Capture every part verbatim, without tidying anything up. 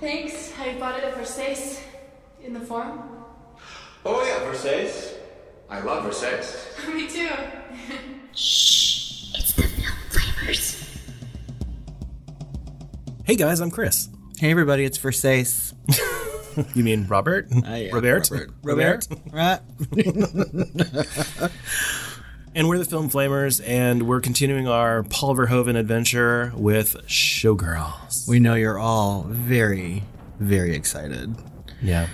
Thanks. Have you bought it at Versace? In the Forum? Oh yeah, Versace. I love Versace. Me too. Shh, it's the film flavors. Hey guys, I'm Chris. Hey everybody, it's Versace. You mean Robert? Uh, yeah, Robert? Robert? Robert? Right. And we're the Film Flamers, and we're continuing our Paul Verhoeven adventure with Showgirls. We know you're all very, very excited. Yeah.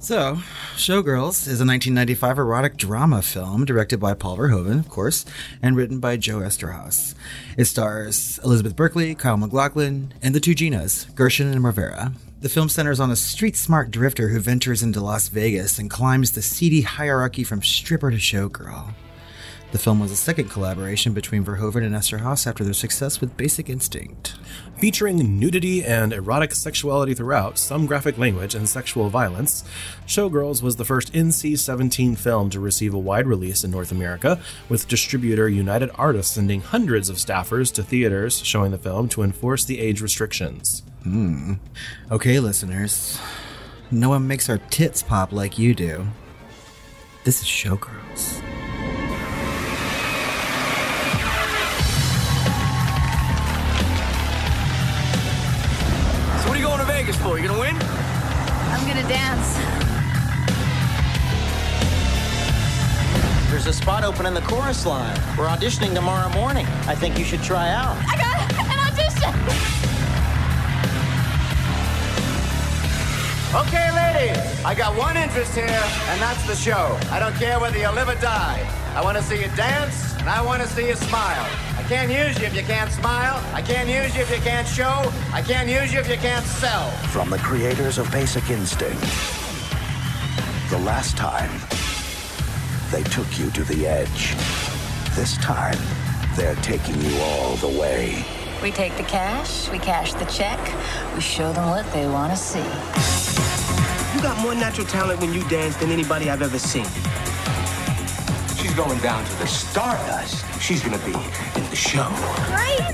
So, Showgirls is a nineteen ninety-five erotic drama film directed by Paul Verhoeven, of course, and written by Joe Eszterhas. It stars Elizabeth Berkley, Kyle MacLachlan, and the two Ginas, Gershon and Ravera. The film centers on a street-smart drifter who ventures into Las Vegas and climbs the seedy hierarchy from stripper to showgirl. The film was a second collaboration between Verhoeven and Eszterhas after their success with Basic Instinct. Featuring nudity and erotic sexuality throughout, some graphic language and sexual violence, Showgirls was the first N C seventeen film to receive a wide release in North America, with distributor United Artists sending hundreds of staffers to theaters showing the film to enforce the age restrictions. Hmm. Okay, listeners. No one makes our tits pop like you do. This is Showgirls. So what are you going to Vegas for? You gonna win? I'm gonna dance. There's a spot open in the chorus line. We're auditioning tomorrow morning. I think you should try out. I got an audition! Okay, ladies, I got one interest here, and that's the show. I don't care whether you live or die. I want to see you dance, and I want to see you smile. I can't use you if you can't smile. I can't use you if you can't show. I can't use you if you can't sell. From the creators of Basic Instinct, the last time they took you to the edge. This time, they're taking you all the way. We take the cash, we cash the check, we show them what they want to see. You got more natural talent when you dance than anybody I've ever seen. She's going down to the Stardust. She's going to be in the show. Right?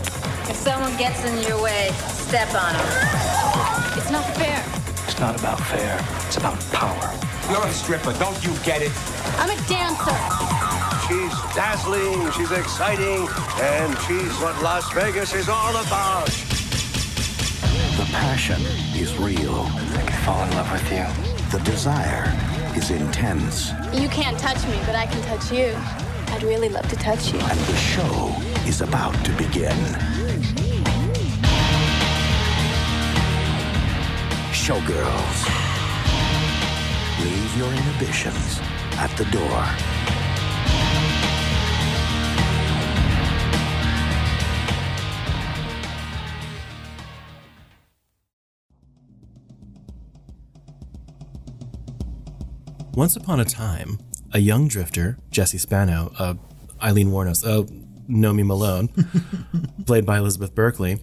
If someone gets in your way, step on them. It's not fair. It's not about fair. It's about power. You're a stripper. Don't you get it? I'm a dancer. She's dazzling, she's exciting, and she's what Las Vegas is all about. The passion is real. I can fall in love with you. The desire is intense. You can't touch me, but I can touch you. I'd really love to touch you. And the show is about to begin. Showgirls. Leave your inhibitions at the door. Once upon a time, a young drifter, Jesse Spano, uh, Aileen Wuornos, uh, Nomi Malone, played by Elizabeth Berkley,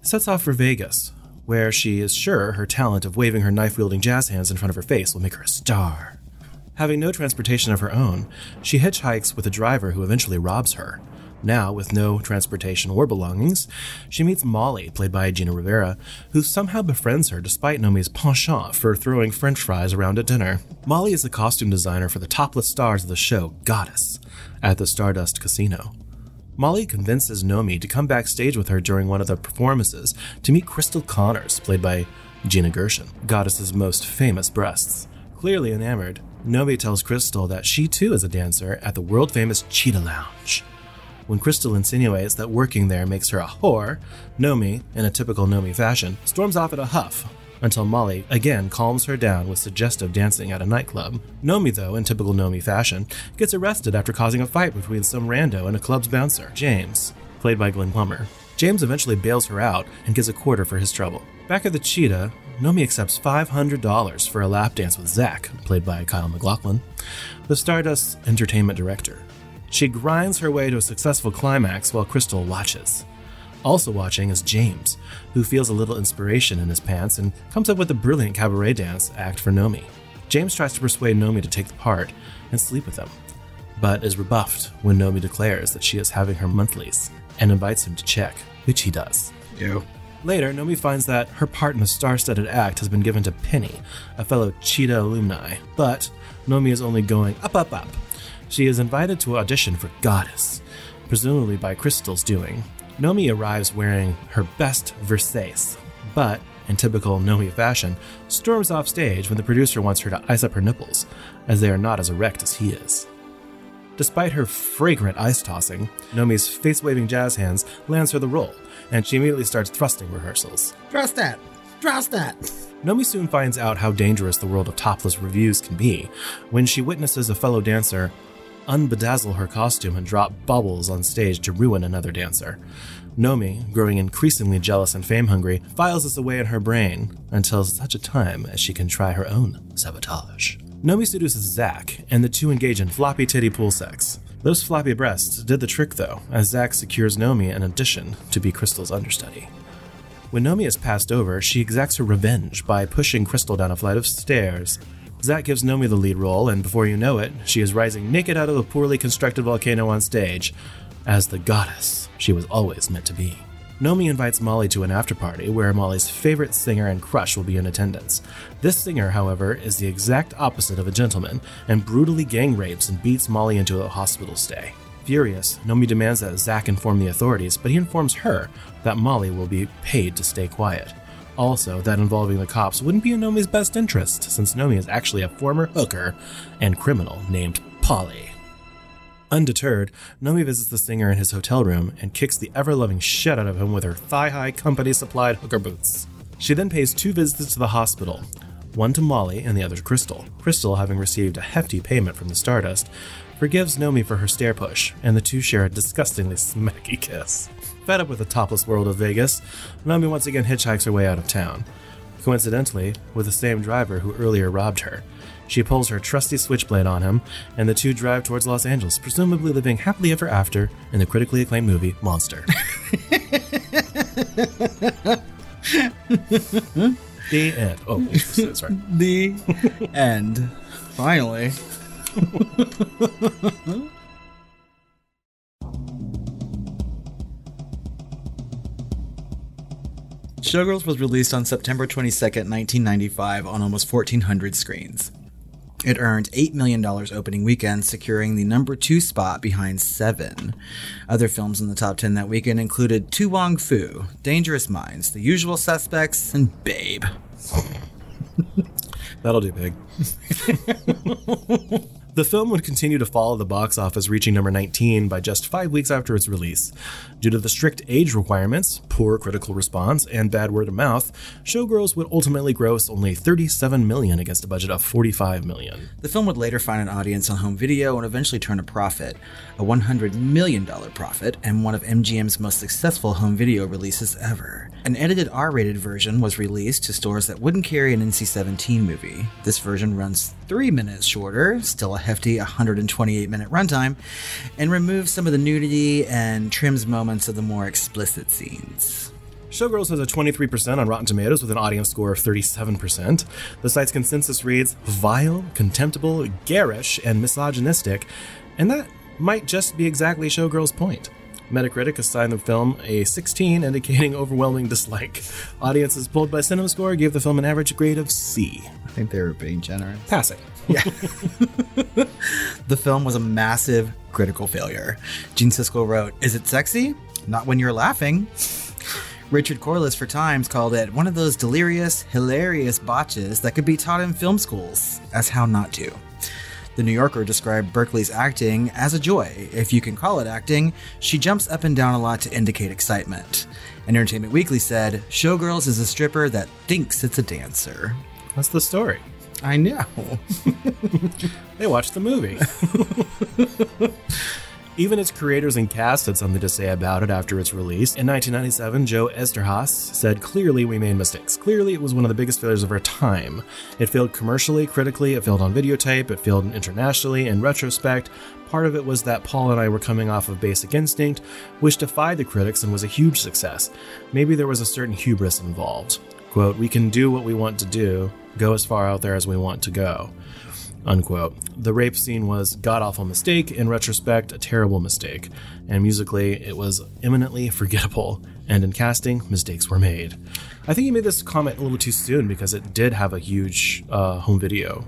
sets off for Vegas, where she is sure her talent of waving her knife-wielding jazz hands in front of her face will make her a star. Having no transportation of her own, she hitchhikes with a driver who eventually robs her. Now, with no transportation or belongings, she meets Molly, played by Gina Ravera, who somehow befriends her despite Nomi's penchant for throwing french fries around at dinner. Molly is the costume designer for the topless stars of the show, Goddess, at the Stardust Casino. Molly convinces Nomi to come backstage with her during one of the performances to meet Crystal Connors, played by Gina Gershon, Goddess's most famous breasts. Clearly enamored, Nomi tells Crystal that she too is a dancer at the world-famous Cheetah Lounge. When Crystal insinuates that working there makes her a whore, Nomi, in a typical Nomi fashion, storms off at a huff, until Molly again calms her down with suggestive dancing at a nightclub. Nomi, though, in typical Nomi fashion, gets arrested after causing a fight between some rando and a club's bouncer, James, played by Glenn Plummer. James eventually bails her out and gives a quarter for his trouble. Back at the Cheetah, Nomi accepts five hundred dollars for a lap dance with Zach, played by Kyle MacLachlan, the Stardust's entertainment director. She grinds her way to a successful climax while Crystal watches. Also watching is James, who feels a little inspiration in his pants and comes up with a brilliant cabaret dance act for Nomi. James tries to persuade Nomi to take the part and sleep with him, but is rebuffed when Nomi declares that she is having her monthlies and invites him to check, which he does. Ew. Later, Nomi finds that her part in the star-studded act has been given to Penny, a fellow Cheetah alumni, but Nomi is only going up, up, up. She is invited to audition for Goddess, presumably by Crystal's doing. Nomi arrives wearing her best Versace, but, in typical Nomi fashion, storms off stage when the producer wants her to ice up her nipples, as they are not as erect as he is. Despite her fragrant ice tossing, Nomi's face-waving jazz hands lands her the role, and she immediately starts thrusting rehearsals. Thrust that! Thrust that! Nomi soon finds out how dangerous the world of topless reviews can be when she witnesses a fellow dancer unbedazzle her costume and drop bubbles on stage to ruin another dancer. Nomi, growing increasingly jealous and fame-hungry, files this away in her brain until such a time as she can try her own sabotage. Nomi seduces Zach, and the two engage in floppy titty pool sex. Those floppy breasts did the trick, though, as Zach secures Nomi an audition to be Crystal's understudy. When Nomi is passed over, she exacts her revenge by pushing Crystal down a flight of stairs. Zach gives Nomi the lead role, and before you know it, she is rising naked out of a poorly constructed volcano on stage, as the goddess she was always meant to be. Nomi invites Molly to an after-party where Molly's favorite singer and crush will be in attendance. This singer, however, is the exact opposite of a gentleman and brutally gang rapes and beats Molly into a hospital stay. Furious, Nomi demands that Zach inform the authorities, but he informs her that Molly will be paid to stay quiet. Also, that involving the cops wouldn't be in Nomi's best interest, since Nomi is actually a former hooker and criminal named Polly. Undeterred, Nomi visits the singer in his hotel room and kicks the ever-loving shit out of him with her thigh-high company-supplied hooker boots. She then pays two visits to the hospital, one to Molly and the other to Crystal. Crystal, having received a hefty payment from the Stardust, forgives Nomi for her stair push, and the two share a disgustingly smacky kiss. Fed up with the topless world of Vegas, Nomi once again hitchhikes her way out of town, coincidentally with the same driver who earlier robbed her. She pulls her trusty switchblade on him, and the two drive towards Los Angeles, presumably living happily ever after in the critically acclaimed movie Monster. The end. Oh, sorry. The end. Finally. Showgirls was released on September twenty-second, nineteen ninety-five on almost fourteen hundred screens. It earned eight million dollars opening weekend, securing the number two spot behind Seven. Other films in the top ten that weekend included Tu Wong Fu, Dangerous Minds, The Usual Suspects, and Babe. That'll do, Pig. The film would continue to fall at the box office, reaching number nineteen by just five weeks after its release. Due to the strict age requirements, poor critical response, and bad word of mouth, Showgirls would ultimately gross only thirty-seven million dollars against a budget of forty-five million dollars. The film would later find an audience on home video and eventually turn a profit, a one hundred million dollars profit, and one of M G M's most successful home video releases ever. An edited R-rated version was released to stores that wouldn't carry an N C seventeen movie. This version runs three minutes shorter, still ahead hefty one hundred twenty-eight minute runtime, and removes some of the nudity and trims moments of the more explicit scenes. Showgirls has a twenty-three percent on Rotten Tomatoes with an audience score of thirty-seven percent. The site's consensus reads vile, contemptible, garish, and misogynistic, and that might just be exactly Showgirls' point. Metacritic assigned the film a sixteen, indicating overwhelming dislike. Audiences polled by CinemaScore gave the film an average grade of C. I think they were being generous. Passing. Yeah. The film was a massive critical failure. Gene Siskel wrote, "Is it sexy? Not when you're laughing." Richard Corliss for Times called it one of those delirious, hilarious botches that could be taught in film schools as how not to. The New Yorker described Berkley's acting as a joy. If you can call it acting, she jumps up and down a lot to indicate excitement. And Entertainment Weekly said, Showgirls is a stripper that thinks it's a dancer. That's the story. I know. They watched the movie. Even its creators and cast had something to say about it after its release. In nineteen ninety-seven, Joe Eszterhas said, "Clearly we made mistakes. Clearly it was one of the biggest failures of our time. It failed commercially, critically, it failed on videotape, it failed internationally. In retrospect, part of it was that Paul and I were coming off of Basic Instinct, which defied the critics and was a huge success. Maybe there was a certain hubris involved." quote, we can do what we want to do, go as far out there as we want to go, unquote. The rape scene was god-awful mistake, in retrospect, a terrible mistake, and musically, it was eminently forgettable, and in casting, mistakes were made. I think you made this comment a little too soon because it did have a huge uh, home video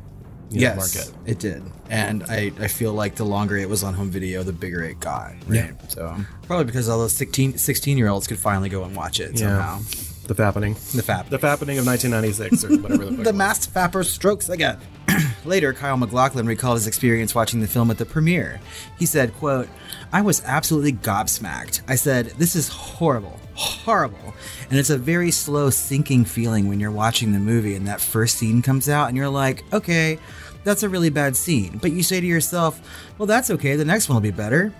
you know, yes, market. Yes, it did, and I, I feel like the longer it was on home video, the bigger it got, right? Yeah. So probably because all those sixteen-year-olds could finally go and watch it yeah. somehow. The fappening. The fap. The fappening of nineteen ninety-six or whatever the fuck. The masked fapper strokes again. Later, Kyle MacLachlan recalled his experience watching the film at the premiere. He said, quote, I was absolutely gobsmacked. I said, this is horrible, horrible. And it's a very slow sinking feeling when you're watching the movie and that first scene comes out and you're like, okay, that's a really bad scene. But you say to yourself, well, that's okay. The next one will be better.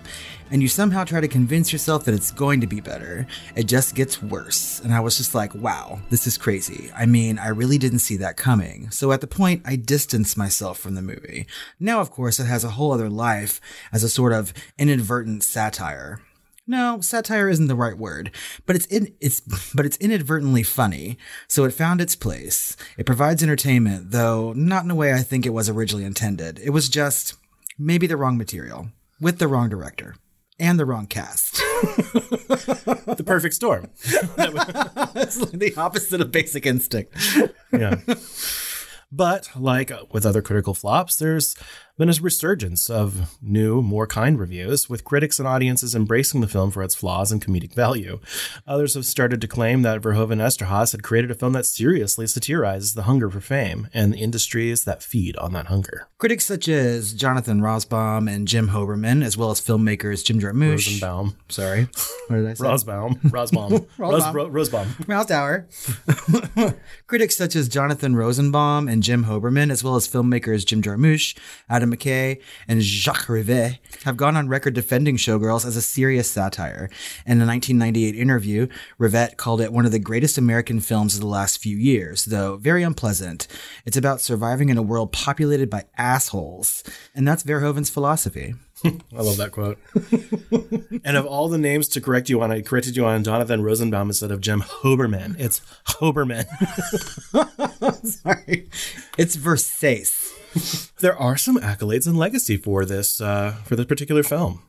And you somehow try to convince yourself that it's going to be better. It just gets worse. And I was just like, wow, this is crazy. I mean, I really didn't see that coming. So at the point, I distanced myself from the movie. Now, of course, it has a whole other life as a sort of inadvertent satire. No, satire isn't the right word, but it's in, it's but it's inadvertently funny, so it found its place. It provides entertainment, though not in a way I think it was originally intended. It was just maybe the wrong material, with the wrong director. And the wrong cast. The perfect storm. It's like the opposite of Basic Instinct. Yeah. But like with other critical flops, there's been a resurgence of new, more kind reviews, with critics and audiences embracing the film for its flaws and comedic value. Others have started to claim that Verhoeven and Eszterhas had created a film that seriously satirizes the hunger for fame and the industries that feed on that hunger. Critics such as Jonathan Rosenbaum and Jim Hoberman, as well as filmmakers Jim Jarmusch. Rosenbaum. Sorry. What did I say? Rosenbaum. Rosenbaum. Rosenbaum. Rosenbaum. Rosenbaum. Critics such as Jonathan Rosenbaum and Jim Hoberman, as well as filmmakers Jim Jarmusch, Adam McKay, and Jacques Rivette, have gone on record defending Showgirls as a serious satire. In a nineteen ninety-eight interview, Rivette called it one of the greatest American films of the last few years, though very unpleasant. It's about surviving in a world populated by assholes. And that's Verhoeven's philosophy. I love that quote. And of all the names to correct you on, I corrected you on Jonathan Rosenbaum instead of Jim Hoberman. It's Hoberman. Sorry. It's Versace. There are some accolades and legacy for this, uh, for this particular film.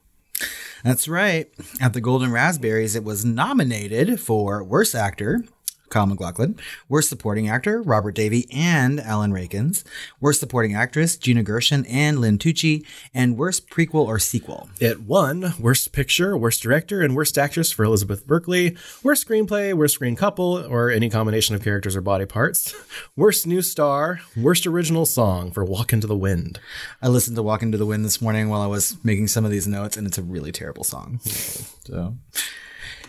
That's right. At the Golden Raspberries, it was nominated for Worst Actor, Kyle MacLachlan, Worst Supporting Actor, Robert Davi and Alan Rakins, Worst Supporting Actress, Gina Gershon and Lynn Tucci, and Worst Prequel or Sequel. It won Worst Picture, Worst Director, and Worst Actress for Elizabeth Berkley, Worst Screenplay, Worst Screen Couple, or any combination of characters or body parts, Worst New Star, Worst Original Song for Walk Into the Wind. I listened to Walk Into the Wind this morning while I was making some of these notes, and it's a really terrible song. So...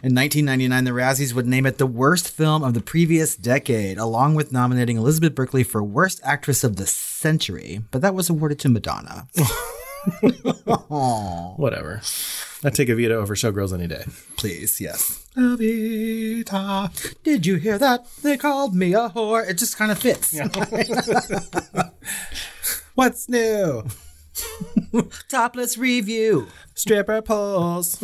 In nineteen ninety-nine, the Razzies would name it the worst film of the previous decade, along with nominating Elizabeth Berkley for Worst Actress of the Century. But that was awarded to Madonna. Whatever. I'd take Evita over Showgirls any day. Please, yes. Evita. Did you hear that? They called me a whore. It just kind of fits. Yeah. What's new? Topless review. Stripper polls.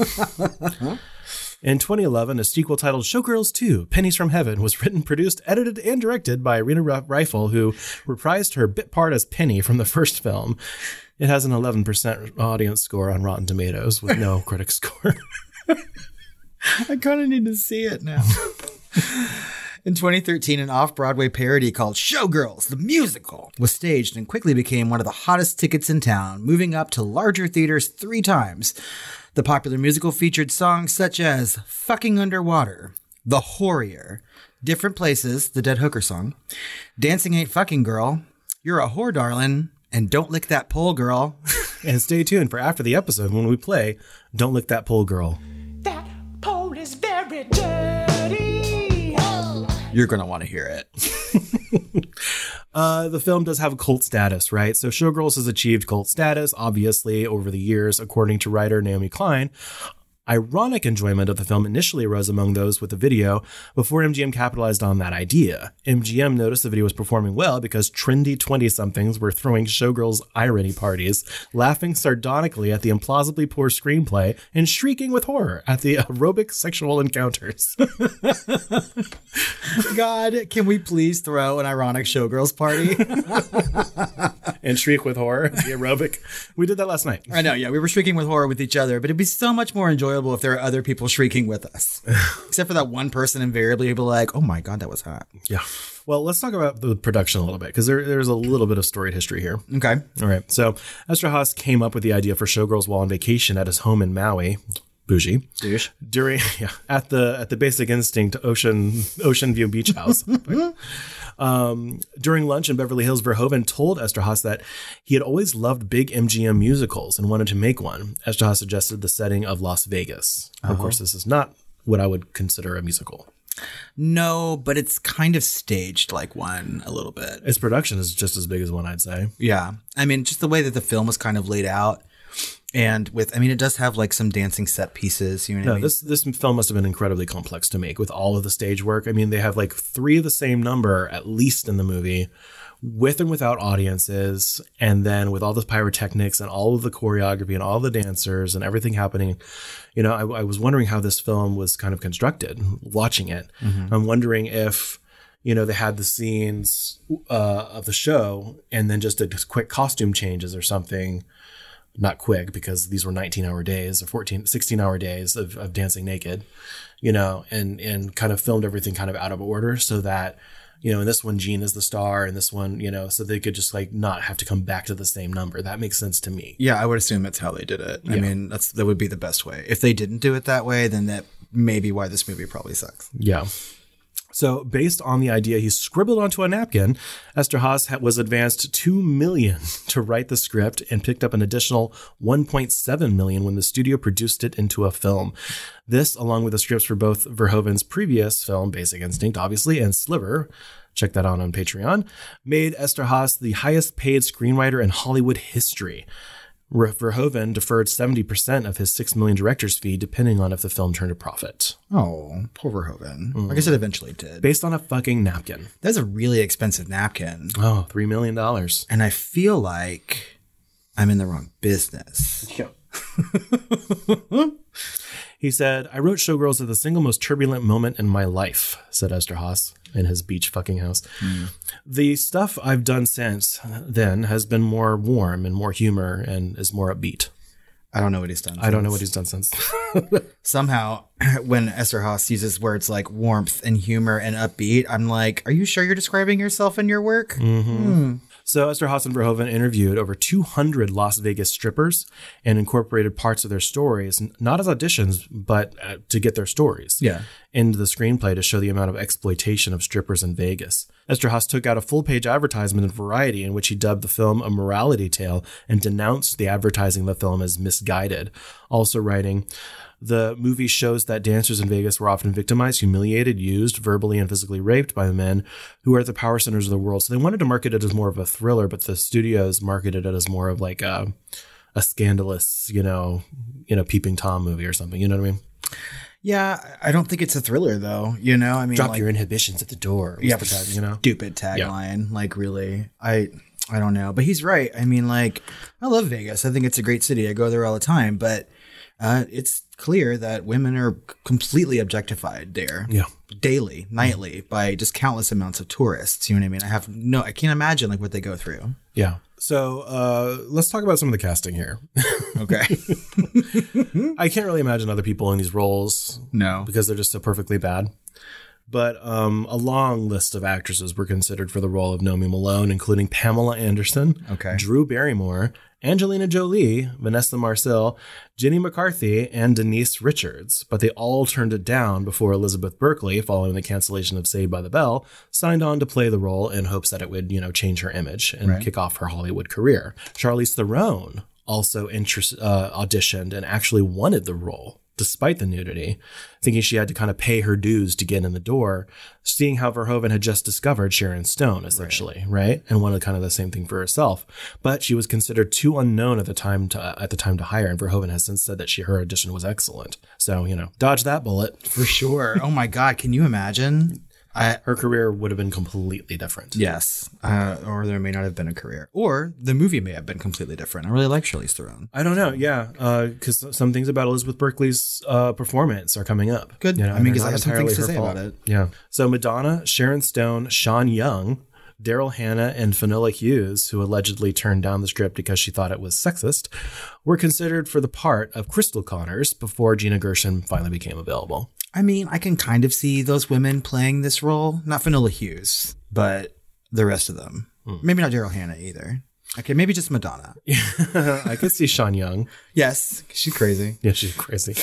In twenty eleven, a sequel titled Showgirls two, Pennies from Heaven, was written, produced, edited, and directed by Rita Rifle, who reprised her bit part as Penny from the first film. It has an eleven percent audience score on Rotten Tomatoes with no critic score. I kind of need to see it now. In twenty thirteen, an off-Broadway parody called Showgirls, the Musical, was staged and quickly became one of the hottest tickets in town, moving up to larger theaters three times. The popular musical featured songs such as Fucking Underwater, The Horrier, Different Places, the Dead Hooker song, Dancing Ain't Fucking Girl, You're a Whore, Darlin', and Don't Lick That Pole, Girl. And stay tuned for after the episode when we play Don't Lick That Pole, Girl. That pole is very dirty. Oh. You're going to want to hear it. Uh, the film does have a cult status, right? So Showgirls has achieved cult status, obviously, over the years, according to writer Naomi Klein. ironic enjoyment of the film initially rose among those with the video before M G M capitalized on that idea. M G M noticed the video was performing well because trendy twenty-somethings were throwing Showgirls irony parties, laughing sardonically at the implausibly poor screenplay and shrieking with horror at the aerobic sexual encounters. God, can we please throw an ironic Showgirls party? And shriek with horror, the aerobic. We did that last night. I know, yeah. We were shrieking with horror with each other, but it'd be so much more enjoyable if there were other people shrieking with us. Except for that one person invariably who'd be like, oh my God, that was hot. Yeah. Well, let's talk about the production a little bit, because there, there's a little bit of storied history here. Okay. All right. So Eszterhas came up with the idea for Showgirls while on vacation at his home in Maui. Bougie. Douche. During yeah, at the at the Basic Instinct Ocean Ocean View Beach House. um, during lunch in Beverly Hills, Verhoeven told Eszterhas that he had always loved big M G M musicals and wanted to make one. Eszterhas suggested the setting of Las Vegas. Uh-huh. Of course, this is not what I would consider a musical. No, but it's kind of staged like one a little bit. Its production is just as big as one, I'd say. Yeah. I mean, just the way that the film was kind of laid out. And with, I mean, it does have like some dancing set pieces. You know what no, I mean? This this film must have been incredibly complex to make with all of the stage work. I mean, they have like three of the same number, at least in the movie, with and without audiences. And then with all the pyrotechnics and all of the choreography and all the dancers and everything happening. You know, I, I was wondering how this film was kind of constructed watching it. Mm-hmm. I'm wondering if, you know, they had the scenes uh, of the show and then just did quick costume changes or something. Not quick, because these were nineteen hour days or fourteen, sixteen hour days of, of dancing naked, you know, and, and kind of filmed everything kind of out of order so that, you know, in this one, Gene is the star and this one, you know, so they could just like not have to come back to the same number. That makes sense to me. Yeah, I would assume that's how they did it. Yeah. I mean, that's that would be the best way. If they didn't do it that way, then that may be why this movie probably sucks. Yeah. So based on the idea he scribbled onto a napkin, Eszterhas was advanced two million dollars to write the script and picked up an additional one point seven million dollars when the studio produced it into a film. This, along with the scripts for both Verhoeven's previous film, Basic Instinct, obviously, and Sliver, check that out on Patreon, made Eszterhas the highest paid screenwriter in Hollywood history. Verhoeven deferred seventy percent of his six million dollars director's fee, depending on if the film turned a profit. Oh, poor Verhoeven. Mm. I guess it eventually did. Based on a fucking napkin. That's a really expensive napkin. Oh, three million dollars. And I feel like I'm in the wrong business. Yeah. He said, I wrote Showgirls at the single most turbulent moment in my life, said Eszterhas in his beach fucking house. Mm. The stuff I've done since then has been more warm and more humor and is more upbeat. I don't know what he's done. I since. don't know what he's done since. Somehow, when Eszterhas uses words like warmth and humor and upbeat, I'm like, are you sure you're describing yourself in your work? Mm-hmm. Mm. So Eszterhas and Verhoeven interviewed over two hundred Las Vegas strippers and incorporated parts of their stories, not as auditions, but uh, to get their stories yeah. into the screenplay to show the amount of exploitation of strippers in Vegas. Eszterhas took out a full-page advertisement in Variety in which he dubbed the film a morality tale and denounced the advertising of the film as misguided, also writing, the movie shows that dancers in Vegas were often victimized, humiliated, used, verbally and physically raped by the men who are at the power centers of the world. So they wanted to market it as more of a thriller, but the studios marketed it as more of like a, a scandalous, you know, you know, Peeping Tom movie or something. You know what I mean? Yeah, I don't think it's a thriller, though. You know, I mean, drop like, your inhibitions at the door. Yeah, the tag, you know, stupid tagline. Yeah. Like, really, I. I don't know. But he's right. I mean, like, I love Vegas. I think it's a great city. I go there all the time. But uh, it's clear that women are completely objectified there. Yeah. Daily, nightly, by just countless amounts of tourists. You know what I mean? I have no I can't imagine like what they go through. Yeah. So uh, let's talk about some of the casting here. Okay. I can't really imagine other people in these roles. No. Because they're just so perfectly bad. But um, a long list of actresses were considered for the role of Nomi Malone, including Pamela Anderson, okay. Drew Barrymore, Angelina Jolie, Vanessa Marcel, Jenny McCarthy, and Denise Richards. But they all turned it down before Elizabeth Berkley, following the cancellation of Saved by the Bell, signed on to play the role in hopes that it would, you know, change her image and right. kick off her Hollywood career. Charlize Theron also interest, uh, auditioned and actually wanted the role. despite the nudity, thinking she had to kind of pay her dues to get in the door, seeing how Verhoeven had just discovered Sharon Stone, essentially, right? right? And wanted kind of the same thing for herself. But she was considered too unknown at the time to at the time to hire, and Verhoeven has since said that she her audition was excellent. So, you know, dodge that bullet. For sure. Oh, my God. Can you imagine? I, her career would have been completely different. Yes. Uh, or there may not have been a career. Or the movie may have been completely different. I really like Charlize Theron. I don't know. Yeah. Because uh, some things about Elizabeth Berkley's uh, performance are coming up. Good. You know, I mean, because I have some things to say fault. about it. Yeah. So Madonna, Sharon Stone, Sean Young, Daryl Hannah, and Finola Hughes, who allegedly turned down the script because she thought it was sexist, were considered for the part of Crystal Connors before Gina Gershon finally became available. I mean, I can kind of see those women playing this role. Not Finola Hughes, but the rest of them. Mm. Maybe not Daryl Hannah either. Okay, maybe just Madonna. I could see Sean Young. Yes, she's crazy. Yeah, she's crazy.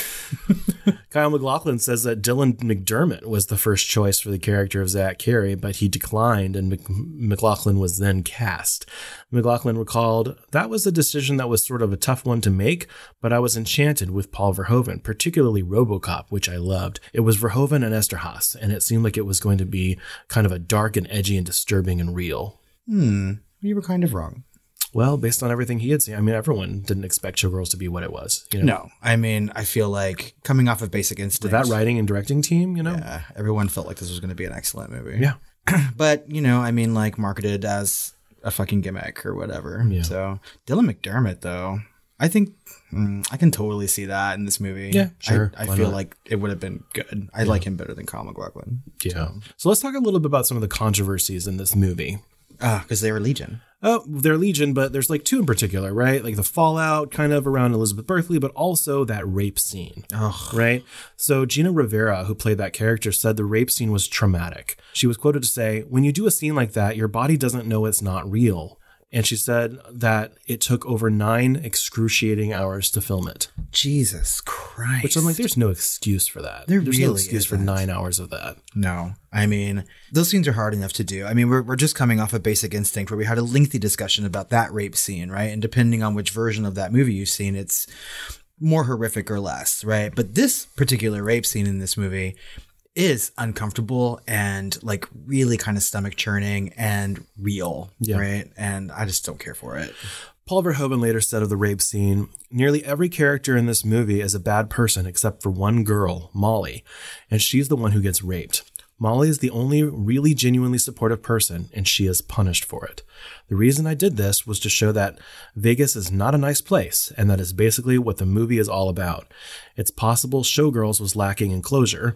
Kyle MacLachlan says that Dylan McDermott was the first choice for the character of Zach Carey, but he declined, and MacLachlan was then cast. MacLachlan recalled, "That was a decision that was sort of a tough one to make, but I was enchanted with Paul Verhoeven, particularly RoboCop, which I loved. It was Verhoeven and Eszterhas, and it seemed like it was going to be kind of a dark and edgy and disturbing and real." Hmm, you were kind of wrong. Well, based on everything he had seen, I mean, everyone didn't expect Showgirls to be what it was. You know? No. I mean, I feel like coming off of Basic Instinct. With that writing and directing team, you know? Yeah. Everyone felt like this was going to be an excellent movie. Yeah. But, you know, I mean, like marketed as a fucking gimmick or whatever. Yeah. So Dylan McDermott, though, I think mm, I can totally see that in this movie. Yeah, sure. I, I feel not? like it would have been good. I yeah. like him better than Kyle MacLachlan. Yeah. So. so let's talk a little bit about some of the controversies in this movie. Ah, uh, because they were legion. Oh, they're legion, but there's like two in particular, right? Like the fallout kind of around Elizabeth Berkley, but also that rape scene, Ugh. right? So Gina Ravera, who played that character, said the rape scene was traumatic. She was quoted to say, "When you do a scene like that, your body doesn't know it's not real." And she said that it took over nine excruciating hours to film it. Jesus Christ. Which I'm like, there's no excuse for that. There there's really no excuse isn't. for nine hours of that. No. I mean, those scenes are hard enough to do. I mean, we're we're just coming off of Basic Instinct where we had a lengthy discussion about that rape scene, right? And depending on which version of that movie you've seen, it's more horrific or less, right? But this particular rape scene in this movie is uncomfortable and like really kind of stomach churning and real, yeah. right? And I just don't care for it. Paul Verhoeven later said of the rape scene, "Nearly every character in this movie is a bad person except for one girl, Molly, and she's the one who gets raped. Molly is the only really genuinely supportive person, and she is punished for it. The reason I did this was to show that Vegas is not a nice place, and that is basically what the movie is all about. It's possible Showgirls was lacking in closure.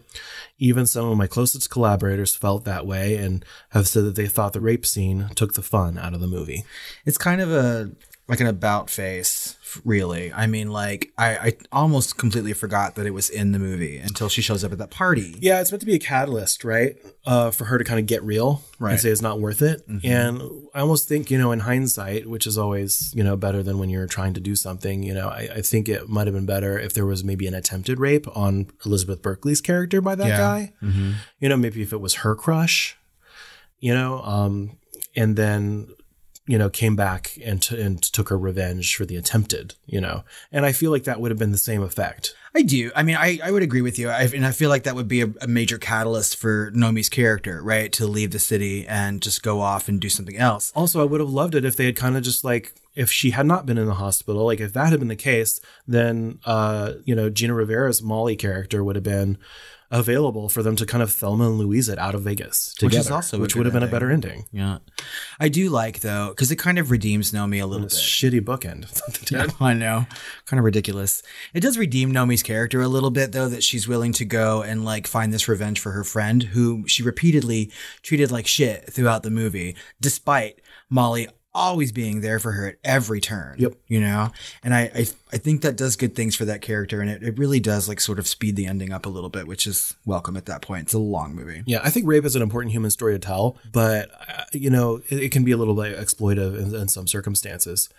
Even some of my closest collaborators felt that way and have said that they thought the rape scene took the fun out of the movie." It's kind of a... like an about face, really. I mean, like, I, I almost completely forgot that it was in the movie until she shows up at that party. Yeah, it's meant to be a catalyst, right? Uh, for her to kind of get real right. and say it's not worth it. Mm-hmm. And I almost think, you know, in hindsight, which is always, you know, better than when you're trying to do something, you know, I, I think it might have been better if there was maybe an attempted rape on Elizabeth Berkley's character by that yeah. guy. Mm-hmm. You know, maybe if it was her crush, you know, um, and then... you know, came back and t- and took her revenge for the attempted, you know, and I feel like that would have been the same effect. I do. I mean, I, I would agree with you. I, and I feel like that would be a, a major catalyst for Nomi's character, right? To leave the city and just go off and do something else. Also, I would have loved it if they had kind of just like, if she had not been in the hospital, like if that had been the case, then, uh, you know, Gina Rivera's Molly character would have been available for them to kind of Thelma and Louise it out of Vegas together, which, is also which would have ending. been a better ending. Yeah. I do like, though, because it kind of redeems Nomi a little bit. Shitty bookend. yeah, I know. Kind of ridiculous. It does redeem Nomi's character a little bit, though, that she's willing to go and like find this revenge for her friend, who she repeatedly treated like shit throughout the movie, despite Molly always being there for her at every turn. Yep. You know? And I, I I think that does good things for that character. And it, it really does like sort of speed the ending up a little bit, which is welcome at that point. It's a long movie. Yeah. I think rape is an important human story to tell, but uh, you know, it, it can be a little bit exploitive in, in some circumstances,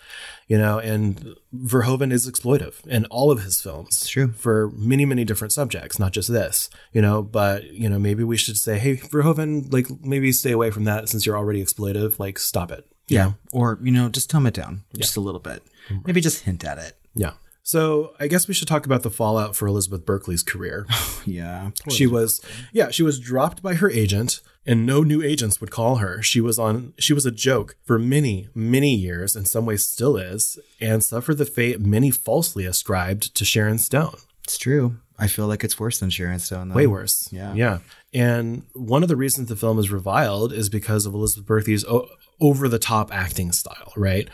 you know, and Verhoeven is exploitive in all of his films. It's true. For many, many different subjects, not just this, you know, but you know, maybe we should say, "Hey, Verhoeven, like maybe stay away from that since you're already exploitive, like stop it." Yeah. yeah. Or, you know, just tone it down yeah. just a little bit. Right. Maybe just hint at it. Yeah. So I guess we should talk about the fallout for Elizabeth Berkley's career. Oh, yeah. Poor she was, yeah, she was dropped by her agent, and no new agents would call her. She was on, she was a joke for many, many years, in some ways still is, and suffered the fate many falsely ascribed to Sharon Stone. It's true. I feel like it's worse than Sharon Stone, though. Way worse. Yeah. Yeah. And one of the reasons the film is reviled is because of Elizabeth Berkley's o- over-the-top acting style, right?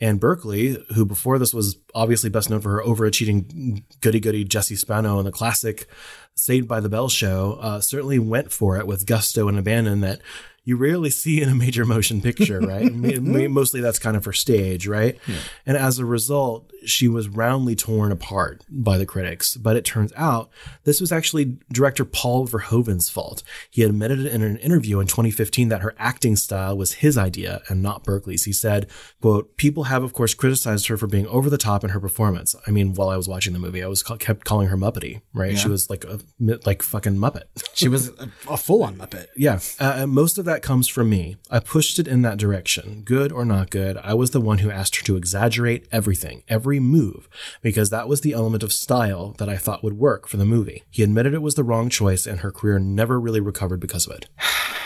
And Berkley, who before this was obviously best known for her overachieving goody-goody Jessie Spano in the classic Saved by the Bell show, uh, certainly went for it with gusto and abandon that you rarely see in a major motion picture, right? Mostly that's kind of for stage, right? Yeah. And as a result, she was roundly torn apart by the critics. But it turns out this was actually director Paul Verhoeven's fault. He admitted in an interview in twenty fifteen that her acting style was his idea and not Berkley's. He said, quote, people have, of course, criticized her for being over the top in her performance. I mean, while I was watching the movie, I was ca- kept calling her Muppety, right? Yeah. She was like a like fucking Muppet. She was a, a full-on Muppet. Yeah. Uh, and most of that comes from me. I pushed it in that direction. Good or not good, I was the one who asked her to exaggerate everything, every move, because that was the element of style that I thought would work for the movie. He admitted it was the wrong choice, and her career never really recovered because of it.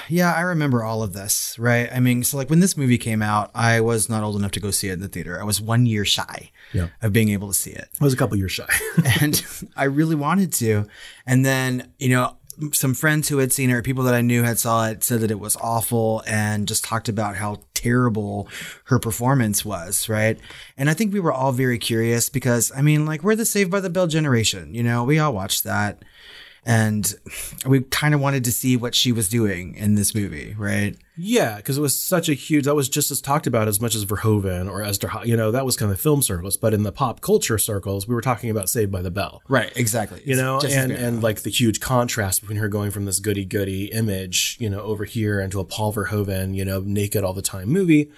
Yeah, I remember all of this, right? I mean, so like when this movie came out, I was not old enough to go see it in the theater. I was one year shy yeah. of being able to see it. I was a couple years shy. And I really wanted to. And then, you know, some friends who had seen it or people that I knew had saw it said that it was awful and just talked about how terrible her performance was, right? And I think we were all very curious because, I mean, like we're the Saved by the Bell generation, you know, we all watched that. And we kind of wanted to see what she was doing in this movie, right? Yeah, because it was such a huge – that was just as talked about as much as Verhoeven or Eszterhas. You know, that was kind of film circles. But in the pop culture circles, we were talking about Saved by the Bell. Right, exactly. You know, and, and like the huge contrast between her going from this goody-goody image, you know, over here into a Paul Verhoeven, you know, naked all the time movie.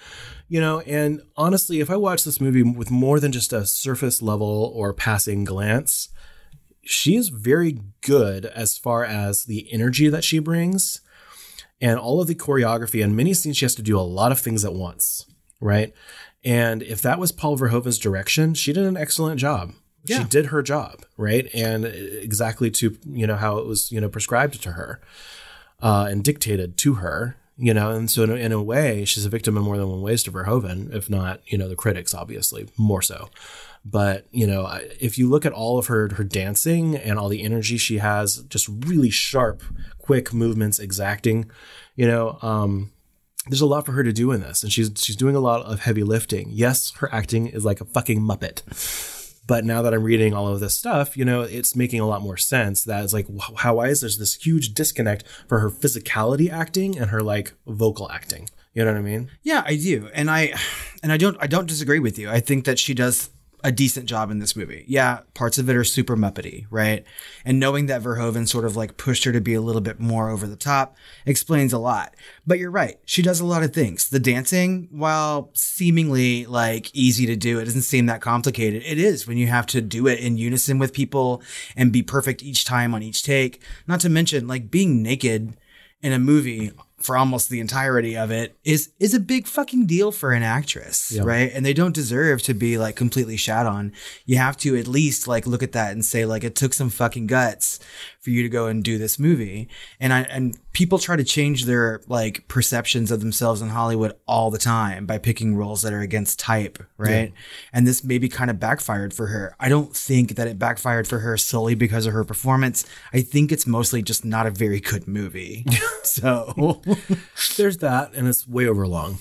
You know, and honestly, if I watched this movie with more than just a surface level or passing glance – she is very good as far as the energy that she brings and all of the choreography. And many scenes, she has to do a lot of things at once, right? And if that was Paul Verhoeven's direction, she did an excellent job. Yeah. She did her job, right? And exactly to, you know, how it was, you know, prescribed to her uh, and dictated to her, you know. And so in a, in a way, she's a victim in more than one ways to Verhoeven, if not, you know, the critics, obviously, more so. But, you know, if you look at all of her her dancing and all the energy she has, just really sharp, quick movements, exacting, you know, um, there's a lot for her to do in this. And she's she's doing a lot of heavy lifting. Yes, her acting is like a fucking Muppet. But now that I'm reading all of this stuff, you know, it's making a lot more sense. That is like, how why is there's this huge disconnect for her physicality acting and her like vocal acting? You know what I mean? Yeah, I do. And I and I don't I don't disagree with you. I think that she does a decent job in this movie. Yeah, parts of it are super Muppety, right? And knowing that Verhoeven sort of like pushed her to be a little bit more over the top explains a lot. But you're right. She does a lot of things. The dancing, while seemingly like easy to do, it doesn't seem that complicated. It is when you have to do it in unison with people and be perfect each time on each take. Not to mention like being naked in a movie for almost the entirety of it is, is a big fucking deal for an actress. Yep. Right. And they don't deserve to be like completely shat on. You have to at least like look at that and say like, it took some fucking guts for you to go and do this movie. And I, and people try to change their like perceptions of themselves in Hollywood all the time by picking roles that are against type. Right. Yeah. And this maybe kind of backfired for her. I don't think that it backfired for her solely because of her performance. I think it's mostly just not a very good movie. So there's that, and it's way over long.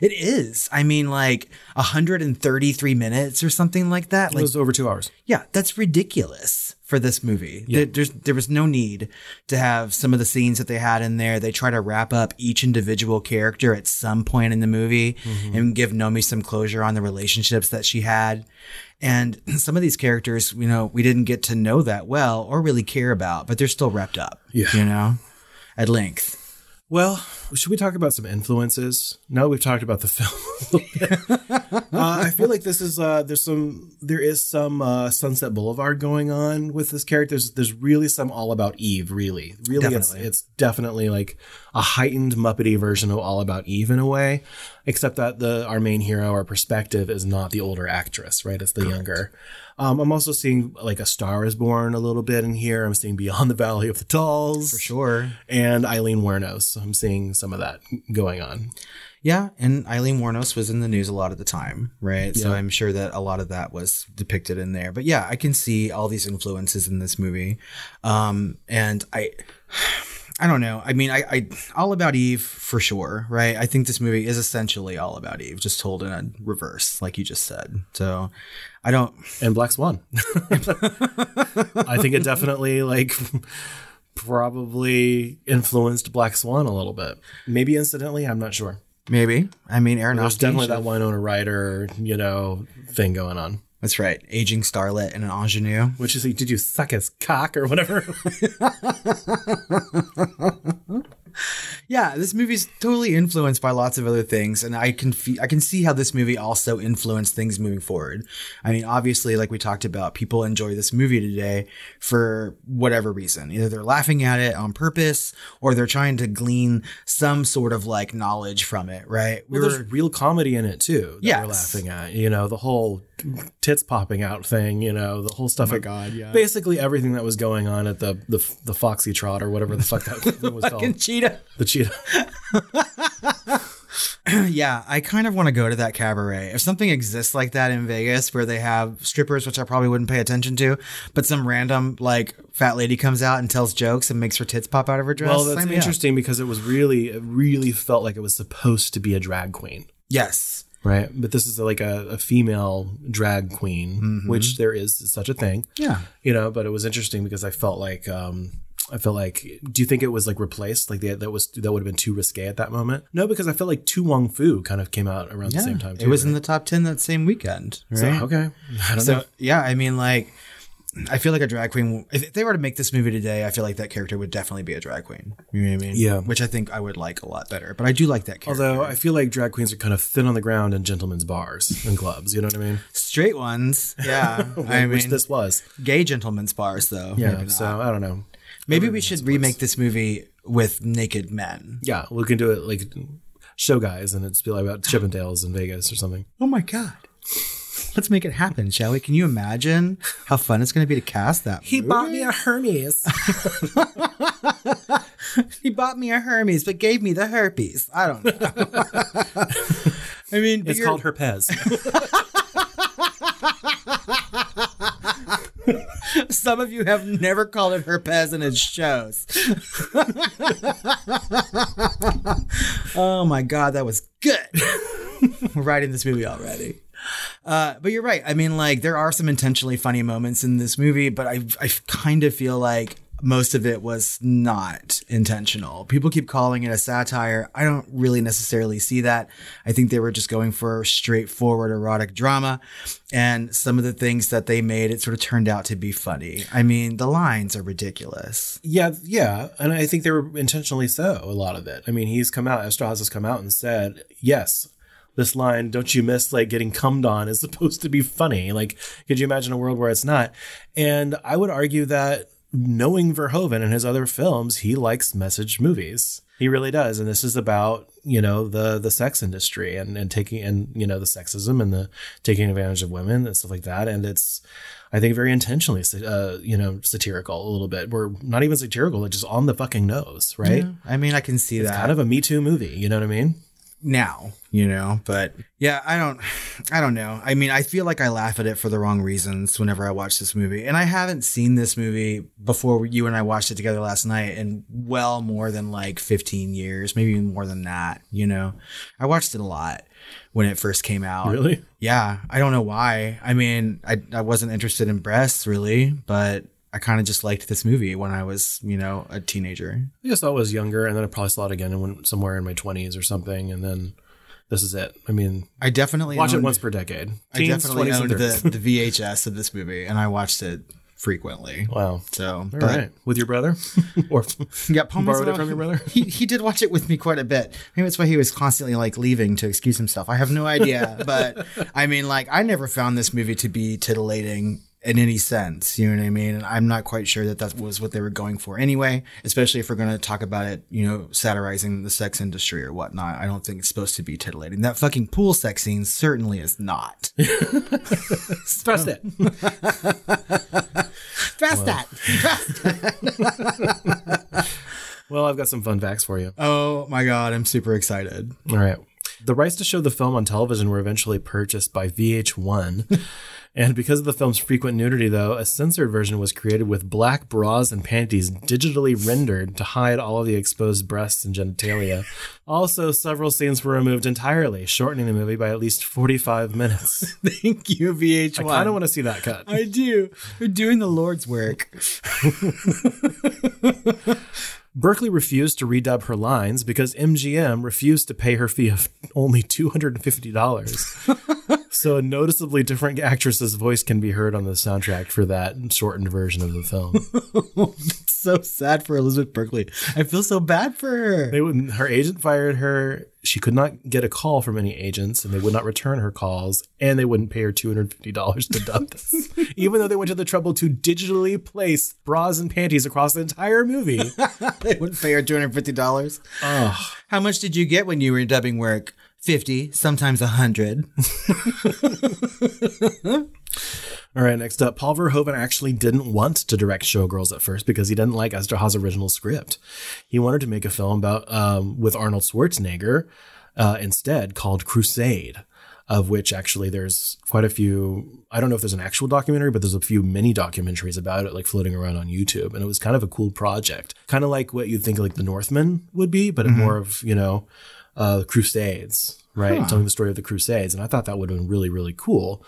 It is. I mean, like one hundred thirty-three minutes or something like that. It like, was over two hours. Yeah, that's ridiculous for this movie. Yeah. There, there's, there was no need to have some of the scenes that they had in there. They try to wrap up each individual character at some point in the movie mm-hmm. and give Nomi some closure on the relationships that she had. And some of these characters, you know, we didn't get to know that well or really care about, but they're still wrapped up, yeah. you know, at length. Well, should we talk about some influences? Now we've talked about the film a little bit. uh, I feel like this is uh, there's some there is some uh, Sunset Boulevard going on with this character. There's, there's really some All About Eve. Really, really, definitely. It's, it's definitely like a heightened Muppety version of All About Eve in a way, except that the our main hero, our perspective, is not the older actress, right? It's the Correct. younger. Um, I'm also seeing like A Star Is Born a little bit in here. I'm seeing Beyond the Valley of the Dolls. For sure. And Aileen Wuornos. I'm seeing some of that going on. Yeah. And Aileen Wuornos was in the news a lot of the time, right? Yeah. So I'm sure that a lot of that was depicted in there. But yeah, I can see all these influences in this movie. Um, and I... I don't know. I mean, I, I All About Eve for sure, right? I think this movie is essentially All About Eve, just told in a reverse, like you just said. So I don't. And Black Swan. I think it definitely like probably influenced Black Swan a little bit. Maybe incidentally, I'm not sure. Maybe. I mean, Aronofsky. There's definitely that Winona Ryder, you know, thing going on. That's right. Aging starlet and an ingenue. Which is, did you suck his cock or whatever? Yeah, this movie's totally influenced by lots of other things. And I can fe- I can see how this movie also influenced things moving forward. I mean, obviously, like we talked about, people enjoy this movie today for whatever reason. Either they're laughing at it on purpose or they're trying to glean some sort of like knowledge from it, right? We well, were, there's real comedy in it, too. That yes. we're laughing at, you know, the whole tits popping out thing, you know, the whole stuff. Oh my God, yeah. Basically everything that was going on at the the, the Foxy Trot or whatever the fuck that thing was called. Cheetah. The Cheetah. Yeah, I kind of want to go to that cabaret. If something exists like that in Vegas where they have strippers, which I probably wouldn't pay attention to, but some random like fat lady comes out and tells jokes and makes her tits pop out of her dress. Well, that's I mean, interesting yeah. because it was really, it really felt like it was supposed to be a drag queen. Yes. Right. But this is like a, a female drag queen, mm-hmm. which there is such a thing. Yeah. You know, but it was interesting because I felt like um, I felt like. Do you think it was like replaced? Like the, that was that would have been too risque at that moment. No, because I felt like Tu Wong Fu kind of came out around yeah, the same time. Too, it was right? in the top ten that same weekend. Right. So, OK. I don't so, know. Yeah, I mean, like. I feel like a drag queen, if they were to make this movie today, I feel like that character would definitely be a drag queen. You know what I mean? Yeah. Which I think I would like a lot better. But I do like that character. Although I feel like drag queens are kind of thin on the ground in gentlemen's bars and clubs. You know what I mean? Straight ones. Yeah. Which, I mean, which this was. Gay gentlemen's bars, though. Yeah. So I don't know. Maybe we should remake this movie with naked men. Yeah. We can do it like Show Guys and it's be like about Chippendales in Vegas or something. Oh, my God. Let's make it happen, shall we? Can you imagine how fun it's going to be to cast that He movie? Bought me a Hermes. He bought me a Hermes, but gave me the herpes. I don't know. I mean, it's called herpes. Some of you have never called it herpes and it shows. Oh, my God. That was good. We're writing this movie already. Uh, but you're right. I mean, like, there are some intentionally funny moments in this movie, but I I kind of feel like most of it was not intentional. People keep calling it a satire. I don't really necessarily see that. I think they were just going for straightforward erotic drama. And some of the things that they made, it sort of turned out to be funny. I mean, the lines are ridiculous. Yeah, yeah. And I think they were intentionally so, a lot of it. I mean, he's come out, Eszterhas has come out and said, yes, this line, don't you miss like getting cummed on, is supposed to be funny. Like, could you imagine a world where it's not? And I would argue that knowing Verhoeven and his other films, he likes message movies. He really does. And this is about, you know, the the sex industry and, and taking and, you know, the sexism and the taking advantage of women and stuff like that. And it's, I think, very intentionally, uh, you know, satirical a little bit. We're not even satirical. It's just on the fucking nose. Right. Yeah, I mean, I can see it's that. It's kind of a Me Too movie. You know what I mean? Now, you know, but yeah, I don't I don't know. I mean, I feel like I laugh at it for the wrong reasons whenever I watch this movie. And I haven't seen this movie before you and I watched it together last night in well more than like fifteen years, maybe even more than that. You know, I watched it a lot when it first came out. Really? Yeah. I don't know why. I mean, I, I wasn't interested in breasts really, but I kind of just liked this movie when I was, you know, a teenager. I guess I was younger, and then I probably saw it again and went somewhere in my twenties or something, and then this is it. I mean, I definitely watch owned, it once per decade. Teens, I definitely owned the, the V H S of this movie, and I watched it frequently. Wow. So, all right. With your brother? Or yeah, Paul borrowed it from your brother? He, he did watch it with me quite a bit. Maybe that's why he was constantly like leaving to excuse himself. I have no idea. But I mean, like, I never found this movie to be titillating in any sense. You know what I mean? And I'm not quite sure that that was what they were going for anyway, especially if we're going to talk about it, you know, satirizing the sex industry or whatnot. I don't think it's supposed to be titillating. That fucking pool sex scene certainly is not. Trust it. Trust that. Trust that. Well, I've got some fun facts for you. Oh my God. I'm super excited. All right. The rights to show the film on television were eventually purchased by V H one. And because of the film's frequent nudity, though, a censored version was created with black bras and panties digitally rendered to hide all of the exposed breasts and genitalia. Also, several scenes were removed entirely, shortening the movie by at least forty-five minutes. Thank you, V H one. I kind of want to see that cut. I do. We're doing the Lord's work. Berkley refused to redub her lines because M G M refused to pay her fee of only two hundred fifty dollars. So a noticeably different actress's voice can be heard on the soundtrack for that shortened version of the film. It's so sad for Elizabeth Berkley. I feel so bad for her. They wouldn't, her agent fired her. She could not get a call from any agents, and they would not return her calls, and they wouldn't pay her two hundred fifty dollars to dub this, even though they went to the trouble to digitally place bras and panties across the entire movie. They wouldn't pay her two hundred fifty dollars. Oh. How much did you get when you were dubbing work? fifty, sometimes one hundred. All right, next up, Paul Verhoeven actually didn't want to direct Showgirls at first because he didn't like Eszterhas' original script. He wanted to make a film about um, with Arnold Schwarzenegger uh, instead called Crusade, of which actually there's quite a few. I don't know if there's an actual documentary, but there's a few mini documentaries about it, like floating around on YouTube. And it was kind of a cool project, kind of like what you'd think like The Northman would be, but mm-hmm. more of, you know, Uh, Crusades, right? Huh. Telling the story of the Crusades. And I thought that would have been really, really cool,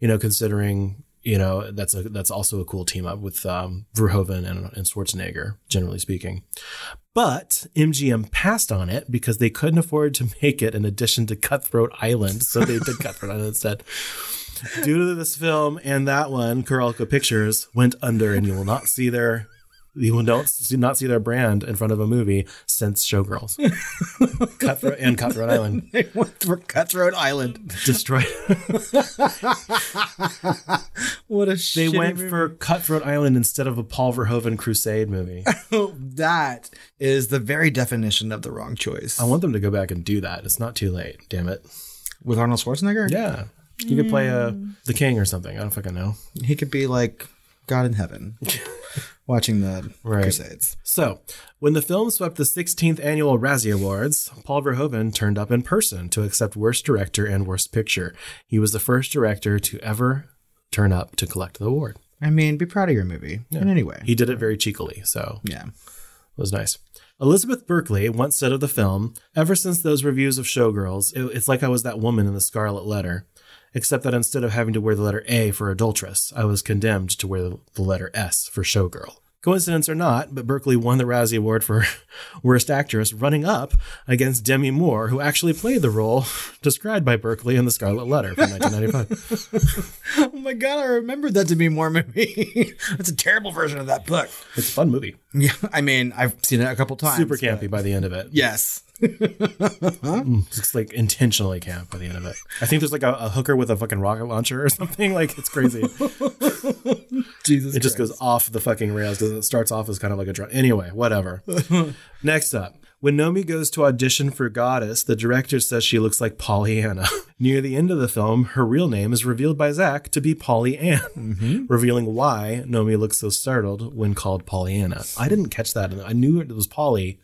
you know, considering, you know, that's a, that's also a cool team up with um, Verhoeven and, and Schwarzenegger, generally speaking. But M G M passed on it because they couldn't afford to make it in addition to Cutthroat Island. So they did Cutthroat Island instead. Due to this film and that one, Kuralka Pictures went under, and you will not see their... You will not see, not see their brand in front of a movie since Showgirls. Cutthroat and Cutthroat Island. They went for Cutthroat Island. Destroyed. What a shitty They went movie. For Cutthroat Island instead of a Paul Verhoeven Crusade movie. Oh, that is the very definition of the wrong choice. I want them to go back and do that. It's not too late. Damn it. With Arnold Schwarzenegger? Yeah. You mm. could play uh, the king or something. I don't fucking know. He could be like God in heaven. Watching the right. Crusades. So, when the film swept the sixteenth annual Razzie Awards, Paul Verhoeven turned up in person to accept Worst Director and Worst Picture. He was the first director to ever turn up to collect the award. I mean, be proud of your movie yeah. in any way. He did it very cheekily, so yeah, it was nice. Elizabeth Berkley once said of the film, "Ever since those reviews of Showgirls, it, it's like I was that woman in the Scarlet Letter. Except that instead of having to wear the letter A for adulteress, I was condemned to wear the letter S for showgirl." Coincidence or not, but Berkley won the Razzie Award for Worst Actress, running up against Demi Moore, who actually played the role described by Berkley in The Scarlet Letter from nineteen ninety-five. Oh my God, I remembered that Demi Moore movie. That's a terrible version of that book. It's a fun movie. Yeah, I mean, I've seen it a couple times. Super campy but... by the end of it. Yes. It's like intentionally camp by the end of it. I think there's like a, a hooker with a fucking rocket launcher or something. Like, it's crazy. Jesus It Christ. Just goes off the fucking rails because it starts off as kind of like a drum. Anyway, whatever. Next up. When Nomi goes to audition for Goddess, the director says she looks like Pollyanna. Near the end of the film, her real name is revealed by Zach to be Polly Ann, mm-hmm. revealing why Nomi looks so startled when called Pollyanna. I didn't catch that. I knew it was Polly,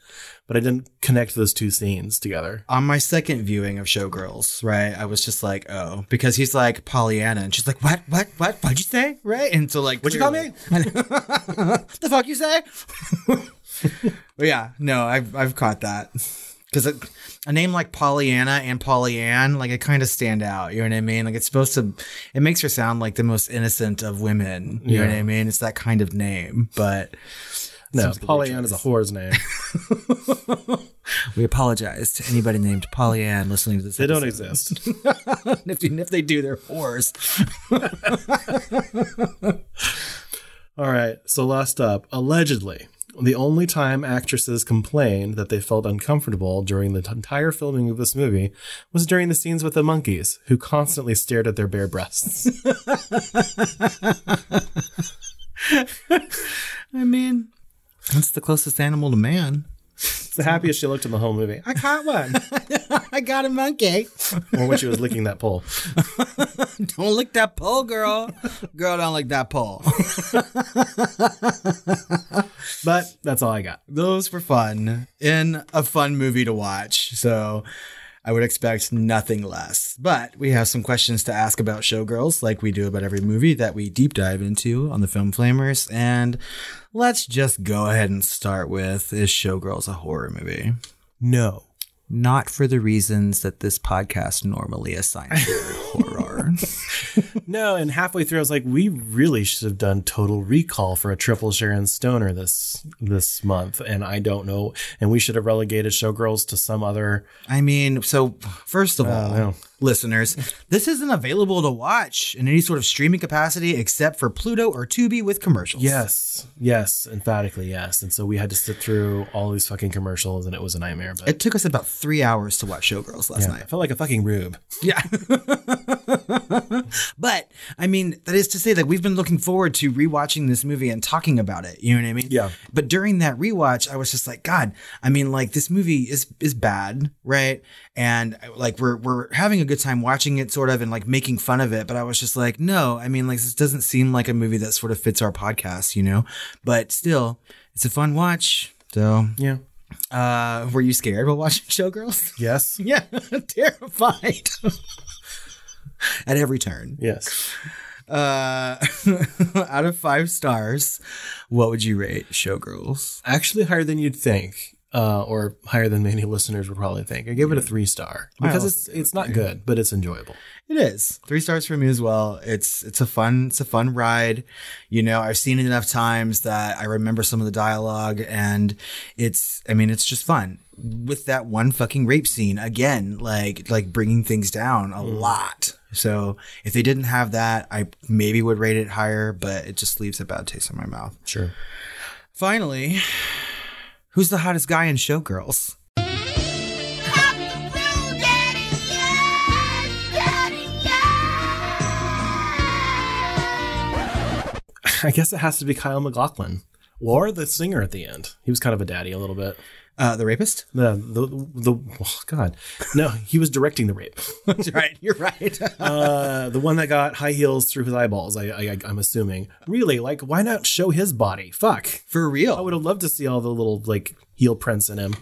but I didn't connect those two scenes together. On my second viewing of Showgirls, right, I was just like, oh, because he's like Pollyanna, and she's like, what, what, what, what'd you say, right? And so like, what'd clearly, you call me? The fuck you say? But yeah, no, I've I've caught that because a name like Pollyanna and Polly Ann, like, it kind of stand out. You know what I mean? Like, it's supposed to, it makes her sound like the most innocent of women. You yeah. know what I mean? It's that kind of name. But no, Polly Ann is a whore's name. We apologize to anybody named Polly Ann listening to this. They episode. Don't exist. if, if they do, they're whores. All right, so last up, allegedly, the only time actresses complained that they felt uncomfortable during the entire filming of this movie was during the scenes with the monkeys, who constantly stared at their bare breasts. I mean, that's the closest animal to man. It's the happiest she looked in the whole movie. I caught one. I got a monkey. Or when she was licking that pole. Don't lick that pole, girl. Girl, don't lick that pole. But that's all I got. Those were fun. In a fun movie to watch. So I would expect nothing less. But we have some questions to ask about Showgirls, like we do about every movie that we deep dive into on the Film Flammers. And let's just go ahead and start with, is Showgirls a horror movie? No. Not for the reasons that this podcast normally assigns to horror. No, and halfway through I was like, we really should have done Total Recall for a triple Sharon Stoner this this month, and I don't know, and we should have relegated Showgirls to some other. I mean, so first of uh, all, no. Listeners, this isn't available to watch in any sort of streaming capacity except for Pluto or Tubi with commercials. Yes, yes, emphatically yes. And so we had to sit through all these fucking commercials, and it was a nightmare. But it took us about three hours to watch Showgirls last yeah, night. I felt like a fucking rube. Yeah. But I mean, that is to say that we've been looking forward to rewatching this movie and talking about it. You know what I mean? Yeah. But during that rewatch, I was just like, God, I mean, like, this movie is is bad, right? And like we're we're having a good time watching it, sort of, and like making fun of it. But I was just like, no, I mean, like, this doesn't seem like a movie that sort of fits our podcast, you know? But still, it's a fun watch. So yeah. Uh, were you scared while watching Showgirls? Yes. Yeah. Terrified. At every turn. Yes. Uh, out of five stars, what would you rate Showgirls? Actually higher than you'd think. Uh, or higher than many listeners would probably think. I gave yeah. it a three star because it's it's not good, but it's enjoyable. It is three stars for me as well. It's it's a fun it's a fun ride. You know, I've seen it enough times that I remember some of the dialogue, and it's I mean it's just fun. With that one fucking rape scene again, like like bringing things down a mm. lot. So if they didn't have that, I maybe would rate it higher, but it just leaves a bad taste in my mouth. Sure. Finally. Who's the hottest guy in Showgirls? Up the road, Daddy, yes! Daddy, yes! I guess it has to be Kyle MacLachlan. Or the singer at the end. He was kind of a daddy a little bit. Uh, the rapist? The, the, the, oh God. No, he was directing the rape. That's right. You're right. uh, the one that got high heels through his eyeballs, I, I, I'm assuming. Really, like, why not show his body? Fuck. For real. I would have loved to see all the little, like, heel prints in him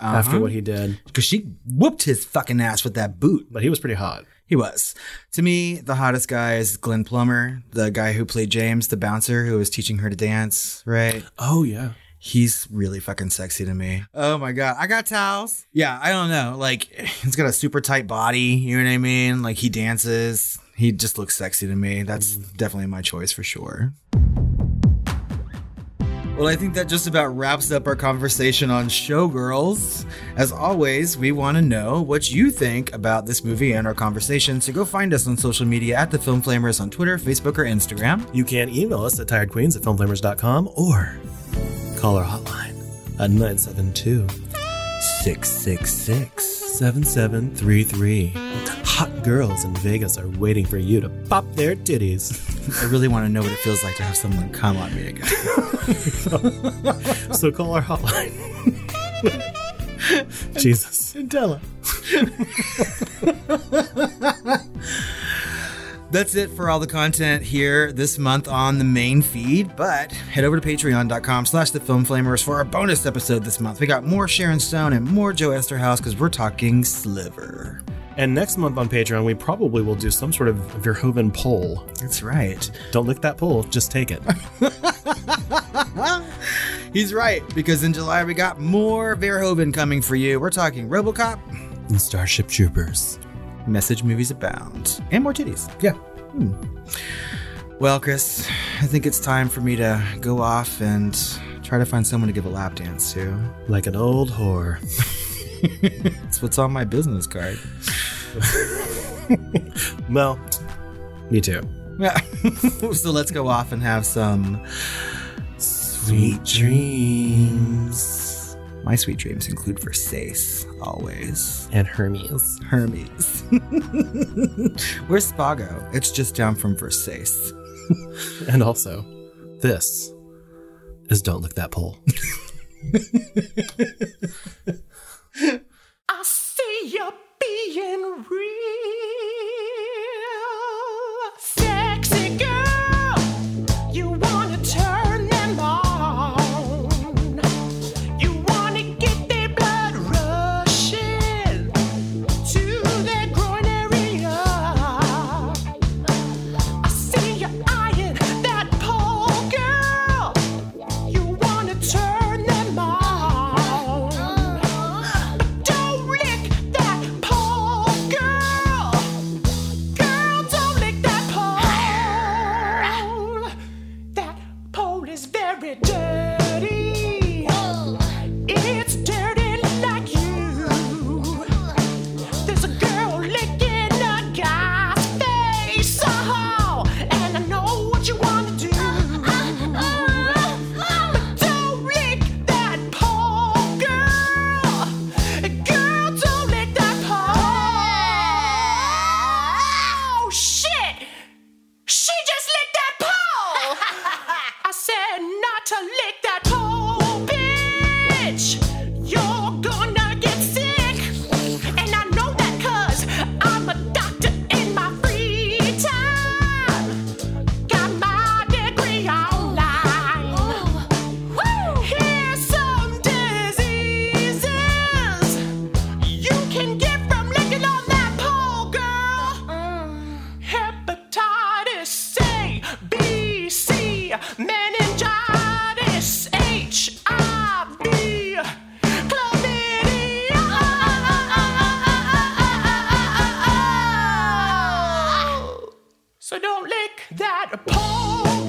uh-huh. after what he did. Because she whooped his fucking ass with that boot. But he was pretty hot. He was. To me, the hottest guy is Glenn Plummer, the guy who played James, the bouncer who was teaching her to dance, right? Oh, yeah. He's really fucking sexy to me. Oh, my God. I got towels. Yeah, I don't know. Like, he's got a super tight body. You know what I mean? Like, he dances. He just looks sexy to me. That's mm. definitely my choice for sure. Well, I think that just about wraps up our conversation on Showgirls. As always, we want to know what you think about this movie and our conversation, so go find us on social media at The Film Flammers on Twitter, Facebook, or Instagram. You can email us at tired queens at film flammers dot com or call our hotline at nine seven two, six six six, seven seven three three. Hot girls in Vegas are waiting for you to pop their titties. I really want to know what it feels like to have someone come on me again. so, so call our hotline. Jesus. And tell her. That's it for all the content here this month on the main feed, but head over to patreon.com slash the Film Flammers for our bonus episode this month. We got more Sharon Stone and more Joe Eszterhas because we're talking Sliver. And next month on Patreon, we probably will do some sort of Verhoeven poll. That's right. Don't lick that pole, just take it. He's right, because in July we got more Verhoeven coming for you. We're talking RoboCop and Starship Troopers. Message movies abound. And more titties. Yeah. Hmm. Well, Chris, I think it's time for me to go off and try to find someone to give a lap dance to. Like an old whore. It's what's on my business card. Well, me too. So let's go off and have some sweet dreams. My sweet dreams include Versace, always. And Hermes. Hermes. Where's Spago? It's just down from Versace. And also, this is Don't Lick That Pole. I see you being real. Sexy girl, you wanna turn them on. You wanna get their blood rushing to their groin area. I see you eyeing that pole, girl. You wanna turn them on. But don't lick that pole, girl. Girl, don't lick that pole. That pole is very dirty. It's dirty like you. There's a girl licking a guy's face. Oh, and I know what you want to do. But don't lick that pole, girl. Girl, don't lick that pole. Oh, shit. She just licked that pole. I said not to lick that pole, bitch. You're gonna get sick. And I know that cause I'm a doctor in my free time. Got my degree online. Woo! Here's some diseases you can get from licking on that pole, girl. Hepatitis C, B, C, meningitis, H, I, V, chlamydia. So don't lick that pole,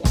girl.